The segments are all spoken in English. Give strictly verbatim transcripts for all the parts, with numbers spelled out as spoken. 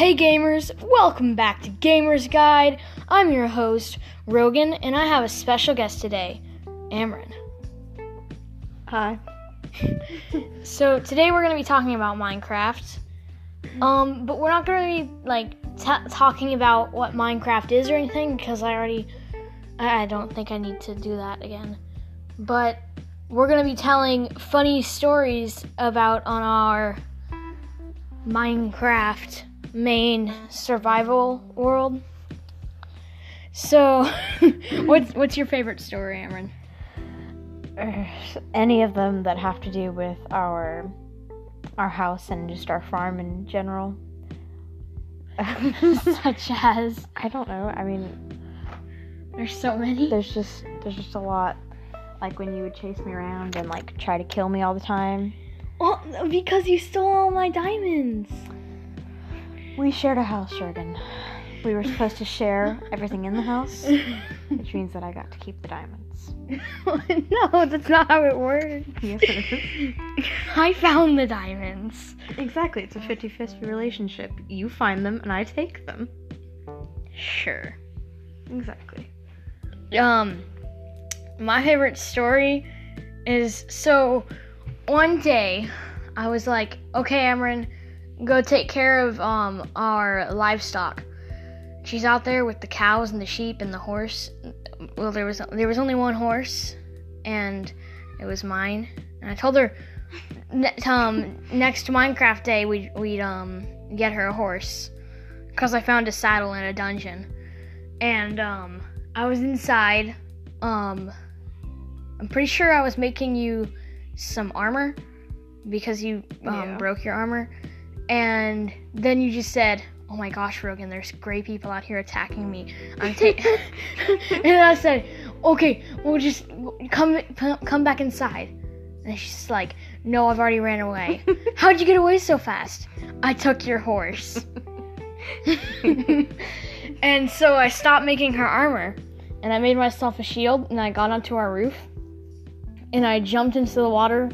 Hey gamers, welcome back to Gamers Guide. I'm your host, Rogan, and I have a special guest today, Amryn. Hi. So today we're going to be talking about Minecraft, um, but we're not going to be like t- talking about what Minecraft is or anything because I already, I, I don't think I need to do that again, but we're going to be telling funny stories about on our Minecraft main survival world. So, what's what's your favorite story, Amryn? Any of them that have to do with our our house and just our farm in general. Such as? I don't know. I mean, there's so many. There's just there's just a lot. Like when you would chase me around and like try to kill me all the time. Well, because you stole all my diamonds. We shared a house, Jorgen. We were supposed to share everything in the house, which means that I got to keep the diamonds. No, that's not how it works. Yes, it is. I found the diamonds. Exactly. It's a fifty-fifty relationship. You find them and I take them. Sure. Exactly. Um, my favorite story is, so one day I was like, okay, Amryn, go take care of um our livestock. She's out there with the cows and the sheep and the horse. Well, there was there was only one horse, and it was mine. And I told her, ne- um, next Minecraft day we'd we'd um get her a horse, cause I found a saddle in a dungeon. And um I was inside. Um, I'm pretty sure I was making you some armor because you um, yeah. broke your armor. And then you just said, "Oh my gosh, Rogan, there's gray people out here attacking me." I'm ta- And I said, "Okay, we'll just come come back inside." And she's like, "No, I've already ran away." "How'd you get away so fast?" "I took your horse." And so I stopped making her armor, and I made myself a shield, and I got onto our roof, and I jumped into the water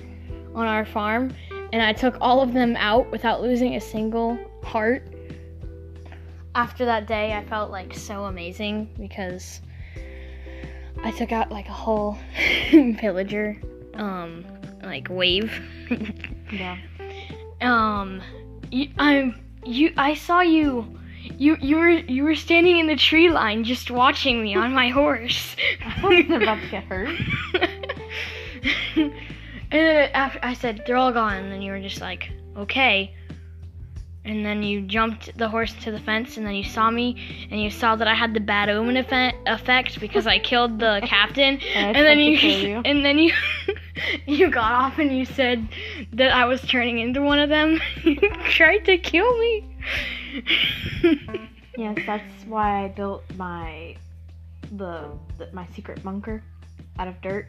on our farm. And I took all of them out without losing a single heart. After that day, I felt like so amazing because I took out like a whole pillager, um, like wave. Yeah. Um, you, I'm you. I saw you. You you were you were standing in the tree line, just watching me on my horse. I wasn't about to get hurt. And then after I said, "They're all gone," and then you were just like, "Okay." And then you jumped the horse to the fence, and then you saw me, and you saw that I had the bad omen effect, effect because I killed the captain. and, and then you, you, and then you, you got off, and you said that I was turning into one of them. You tried to kill me. Yes, that's why I built my the, the my secret bunker out of dirt.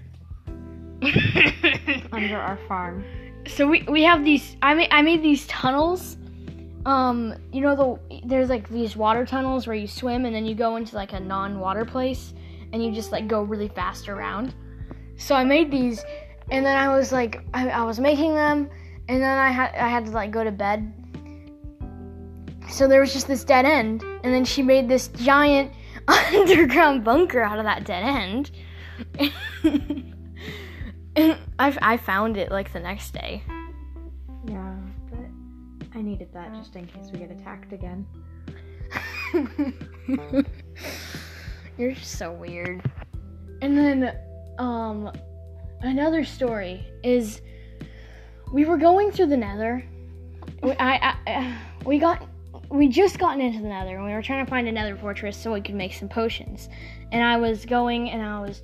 Under our farm. So we we have these. I made I made these tunnels. Um, you know the there's like these water tunnels where you swim and then you go into like a non-water place and you just like go really fast around. So I made these, and then I was like I, I was making them, and then I had I had to like go to bed. So there was just this dead end, and then she made this giant underground bunker out of that dead end. I I found it like the next day. Yeah, but I needed that just in case we get attacked again. You're just so weird. And then, um, another story is we were going through the Nether. We, I, I we got we just gotten into the Nether and we were trying to find a Nether fortress so we could make some potions. And I was going and I was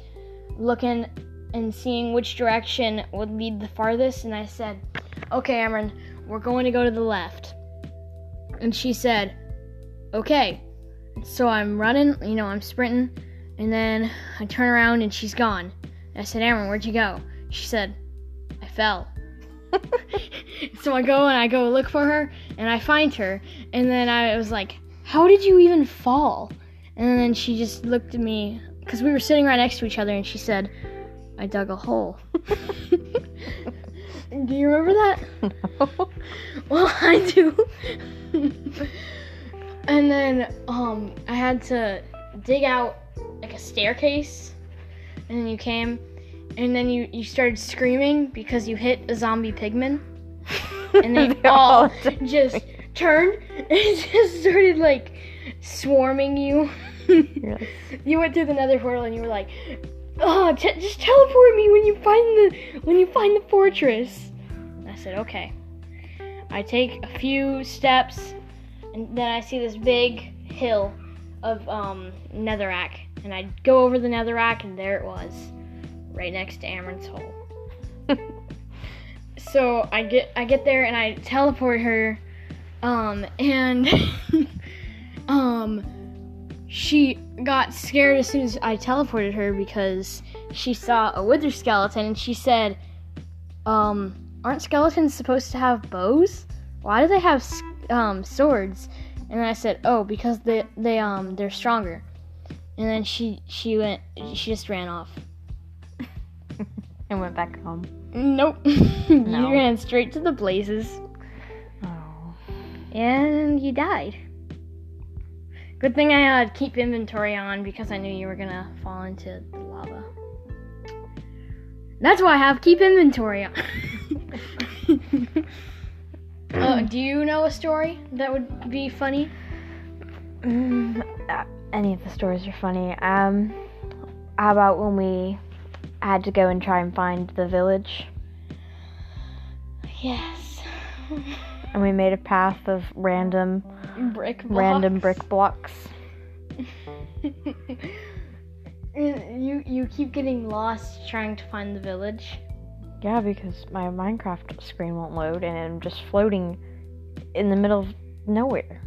looking and seeing which direction would lead the farthest, and I said, "Okay, Amryn, we're going to go to the left." And she said, "Okay." So I'm running, you know, I'm sprinting, and then I turn around and she's gone. And I said, "Amryn, where'd you go?" She said, "I fell." So I go and I go look for her, and I find her, and then I was like, "How did you even fall?" And then she just looked at me, because we were sitting right next to each other, and she said, "I dug a hole." Do you remember that? No. Well, I do. And then um, I had to dig out like a staircase, and then you came, and then you, you started screaming because you hit a zombie pigman, and they, they all, all just turned and just started like swarming you. Yes. You went through the nether portal and you were like, "Oh, te- just teleport me when you find the when you find the fortress." And I said, "Okay." I take a few steps, and then I see this big hill of um, Netherrack, and I go over the Netherrack, and there it was, right next to Amryn's hole. So I get I get there, and I teleport her, um, and um, she got scared as soon as I teleported her because she saw a wither skeleton, and she said, um. "Aren't skeletons supposed to have bows? Why do they have um, swords?" And I said, "Oh, because they they um they're stronger." And then she she went she just ran off and went back home. Nope, no. You ran straight to the blazes. Oh, and you died. Good thing I had Keep Inventory On because I knew you were gonna fall into the lava. That's why I have Keep Inventory On. uh, do you know a story that would be funny? Mm, uh, any of the stories are funny. Um, how about when we had to go and try and find the village? Yes. And we made a path of random brick blocks. Random brick blocks. you you keep getting lost trying to find the village. Yeah, because my Minecraft screen won't load, and I'm just floating in the middle of nowhere.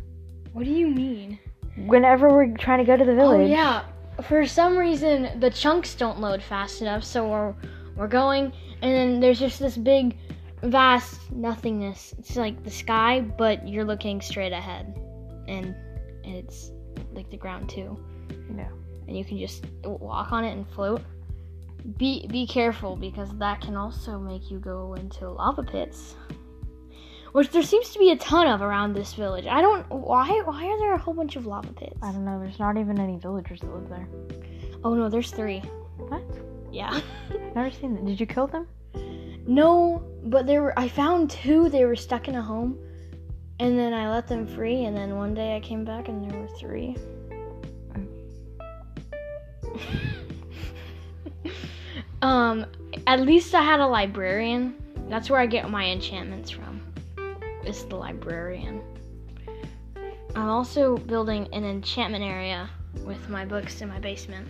What do you mean? Whenever we're trying to go to the village. Oh, yeah. For some reason, the chunks don't load fast enough, so we're, we're going, and then there's just this big, vast nothingness. It's like the sky, but you're looking straight ahead, and, and it's like the ground, too. Yeah. And you can just walk on it and float. Be be careful, because that can also make you go into lava pits, which there seems to be a ton of around this village. I don't... Why Why are there a whole bunch of lava pits? I don't know. There's not even any villagers that live there. Oh, no. There's three. What? Yeah. I've never seen them. Did you kill them? No, but there were... I found two. They were stuck in a home, and then I let them free, and then one day I came back, and there were three. Oh. Um, at least I had a librarian. That's where I get my enchantments from. It's the librarian. I'm also building an enchantment area with my books in my basement.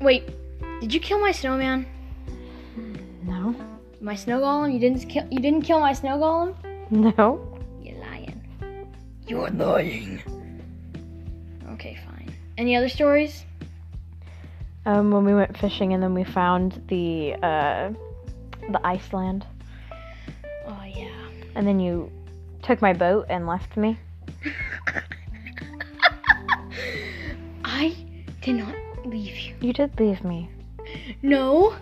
Wait, did you kill my snowman? No. My snow golem? You didn't kill you didn't kill my snow golem? No. You're lying. You're lying. Okay, fine. Any other stories? Um, when we went fishing and then we found the, uh, the Iceland. Oh, yeah. And then you took my boat and left me. I did not leave you. You did leave me. No.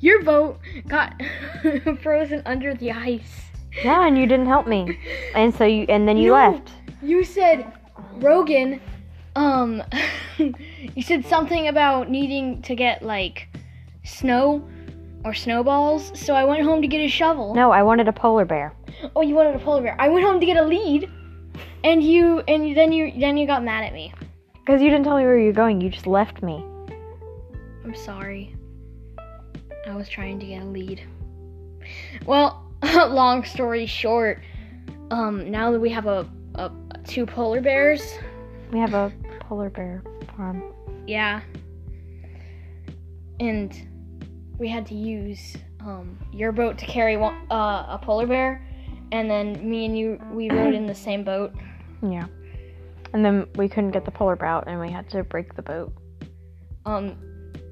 Your boat got frozen under the ice. Yeah, and you didn't help me. And so you, and then you no, left. You said, Rogan, um... You said something about needing to get, like, snow or snowballs, so I went home to get a shovel. No, I wanted a polar bear. Oh, you wanted a polar bear. I went home to get a lead, and you, and then you, then you got mad at me. Because you didn't tell me where you were going. You just left me. I'm sorry. I was trying to get a lead. Well, long story short, um, now that we have a, a two polar bears. We have a polar bear. Um, yeah, and we had to use um, your boat to carry one, uh, a polar bear, and then me and you, we rode in the same boat. Yeah, and then we couldn't get the polar bear out, and we had to break the boat. Um,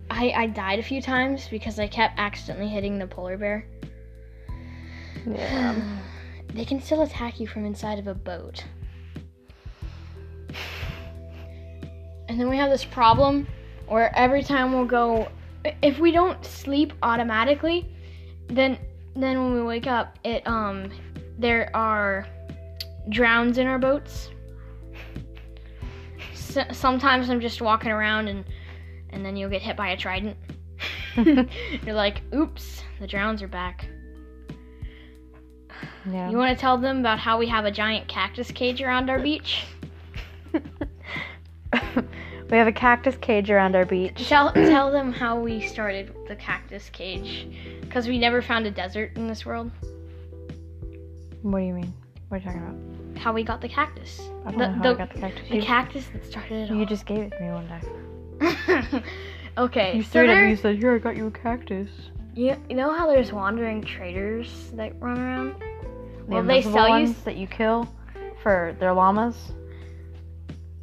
I, I died a few times because I kept accidentally hitting the polar bear. Yeah. They can still attack you from inside of a boat. And then we have this problem where every time we'll go, if we don't sleep automatically, then then when we wake up, it um there are drowns in our boats. So, sometimes I'm just walking around and and then you'll get hit by a trident. You're like, oops, the drowns are back. Yeah. You want to tell them about how we have a giant cactus cage around our beach? We have a cactus cage around our beach. Tell, tell them how we started the cactus cage. Because we never found a desert in this world. What do you mean? What are you talking about? How we got the cactus. I don't the, know how the, I got the cactus. The you, cactus that started it all. You just gave it to me one day. Okay. You straight so up and you said, here, I got you a cactus. You, you know how there's wandering traders that run around? The well, they sell ones you... that you kill for their llamas?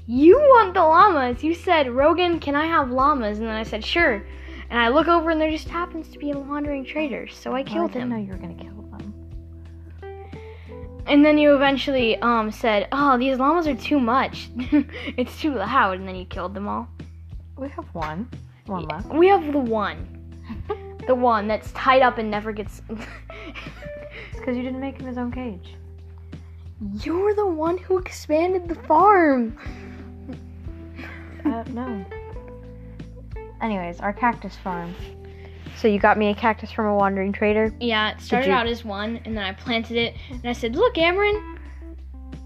You want the llamas. You said, Rogan, can I have llamas? And then I said, sure. And I look over and there just happens to be a wandering trader. So I killed well, I him. I didn't know you were going to kill them. And then you eventually um, said, oh, these llamas are too much. It's too loud. And then you killed them all. We have one. One yeah, left. We have the one. The one that's tied up and never gets... It's because you didn't make him his own cage. You're the one who expanded the farm. Uh, no. Anyways, our cactus farm. So you got me a cactus from a wandering trader? Yeah, it started you... out as one, and then I planted it, and I said, look, Amarin.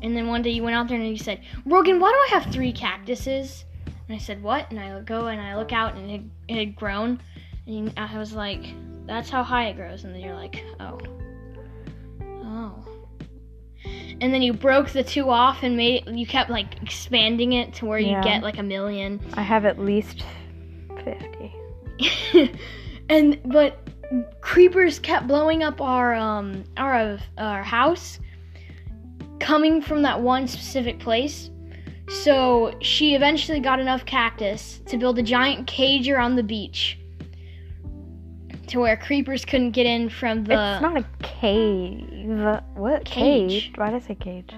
And then one day you went out there and you said, Rogan, why do I have three cactuses? And I said, what? And I go and I look out, and it, it had grown. And I was like, that's how high it grows. And then you're like, oh. Oh. And then you broke the two off and made it, you kept like expanding it to where yeah. you get like a million. I have at least fifty. And but creepers kept blowing up our um our our house, coming from that one specific place. So she eventually got enough cactus to build a giant cage around the beach, to where creepers couldn't get in from the. It's not a cave. The, what cage. cage? Why did I say cage?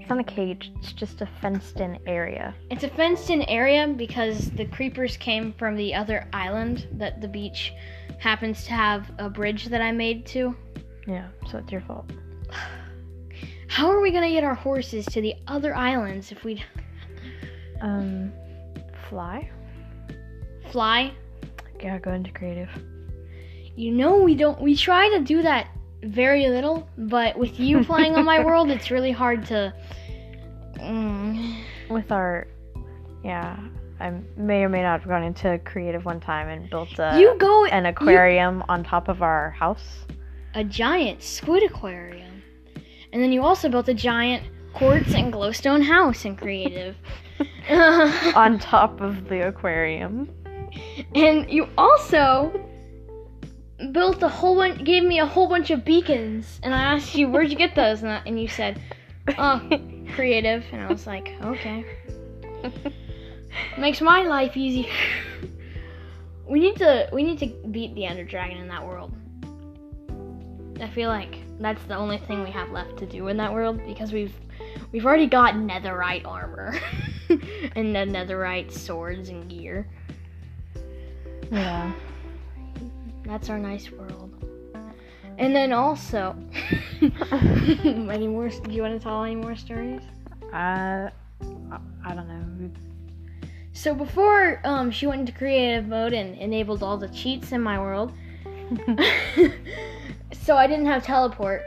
It's not a cage. It's just a fenced-in area. It's a fenced-in area because the creepers came from the other island that the beach happens to have a bridge that I made to. Yeah, so it's your fault. How are we gonna get our horses to the other islands if we? Um, fly. Fly. Yeah, go into creative. You know we don't. We try to do that. Very little, but with you playing on my world, it's really hard to... Mm. With our... Yeah, I may or may not have gone into creative one time and built a, you go, an aquarium you, on top of our house. A giant squid aquarium. And then you also built a giant quartz and glowstone house in creative. On top of the aquarium. And you also... built a whole bunch, gave me a whole bunch of beacons, and I asked you, where'd you get those? And, I, and you said, oh, creative. And I was like, okay. Makes my life easy. We need to, we need to beat the Ender Dragon in that world. I feel like that's the only thing we have left to do in that world, because we've, we've already got netherite armor, and the netherite swords and gear. Yeah. That's our nice world. And then also, any more? Do you want to tell any more stories? Uh, I don't know. So before um, she went into creative mode and enabled all the cheats in my world, so I didn't have teleport.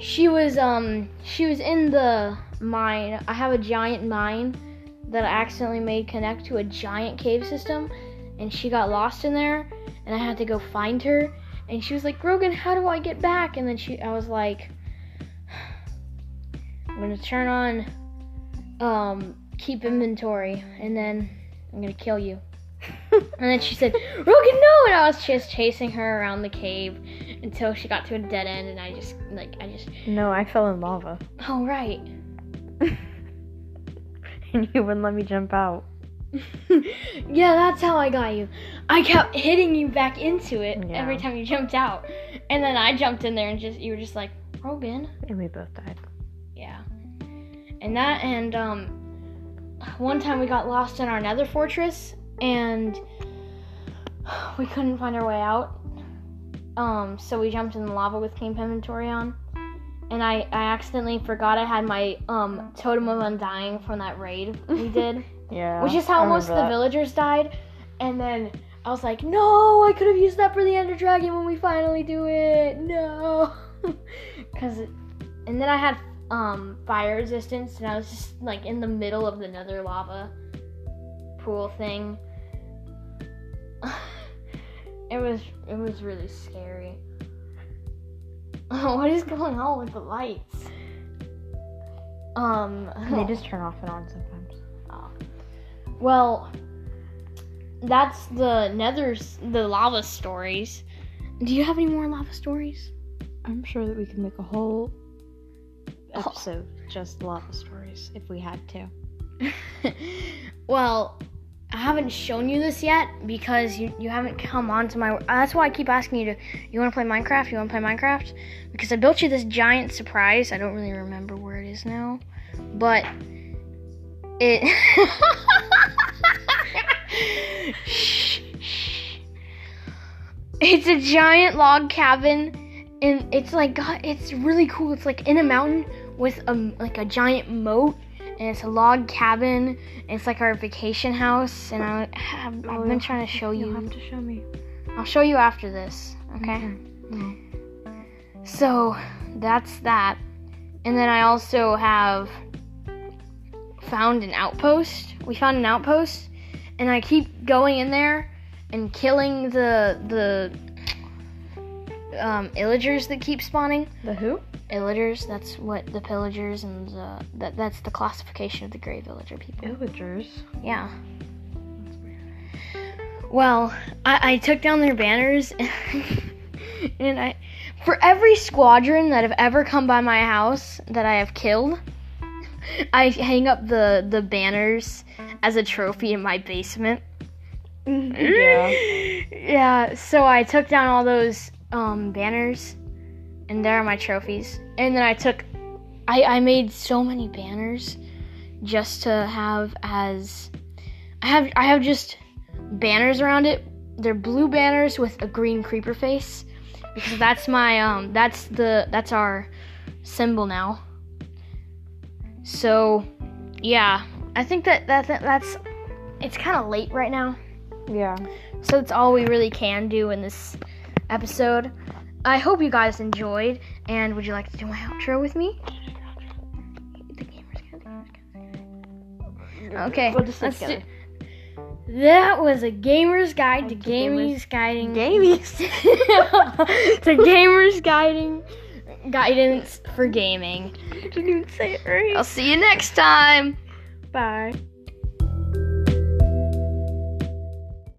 She was um she was in the mine. I have a giant mine that I accidentally made connect to a giant cave system, and she got lost in there. And I had to go find her. And she was like, Rogan, how do I get back? And then she, I was like, I'm going to turn on um, Keep Inventory. And then I'm going to kill you. And then she said, Rogan, no! And I was just chasing her around the cave until she got to a dead end. And I just, like, I just... No, I fell in lava. Oh, right. And you wouldn't let me jump out. Yeah, that's how I got you. I kept hitting you back into it yeah. every time you jumped out. And then I jumped in there and just you were just like, Rogan. And we both died. Yeah. And that and um one time we got lost in our nether fortress and we couldn't find our way out. Um so we jumped in the lava with King Pimentorion and I, I accidentally forgot I had my um Totem of Undying from that raid we did. Yeah. Which is how most of the villagers died. And then I was like, no, I could have used that for the Ender Dragon when we finally do it. No. Cause it, and then I had um fire resistance, and I was just like in the middle of the nether lava pool thing. It was it was really scary. What is going on with the lights? Um, they just turn off and on sometimes. Oh. Well, that's the nether's the lava stories. Do you have any more lava stories? I'm sure that we could make a whole episode oh. just lava stories if we had to. Well, I haven't shown you this yet because you, you haven't come on to my... That's why I keep asking you to... You want to play Minecraft? You want to play Minecraft? Because I built you this giant surprise. I don't really remember where it is now. But... It... It's a giant log cabin. And it's like... God, it's really cool. It's like in a mountain with a, like a giant moat. And it's a log cabin. It's like our vacation house. And I, I've, I've been trying to show you. You'll have to show me. I'll show you after this. Okay? Mm-hmm. So, that's that. And then I also have found an outpost. We found an outpost. And I keep going in there and killing the the um, illagers that keep spawning. The who? Illagers, that's what the pillagers and the, that that's the classification of the Grey Villager people. Illagers? Yeah. That's weird. Well, I, I took down their banners, and, and I, for every squadron that have ever come by my house that I have killed, I hang up the, the banners as a trophy in my basement. Yeah. Yeah, so I took down all those um, banners. And there are my trophies. And then I took... I, I made so many banners just to have as... I have I have just banners around it. They're blue banners with a green creeper face. Because that's my... um That's the... That's our symbol now. So, yeah. I think that, that, that that's... It's kind of late right now. Yeah. So that's all we really can do in this episode. I hope you guys enjoyed, and would you like to do my outro with me? The camera's gonna, the camera's okay, we'll just let's do. That was a gamer's guide to, to gamers guiding. Gamies. To gamers guiding guidance for gaming. I didn't even say it right. I'll see you next time. Bye.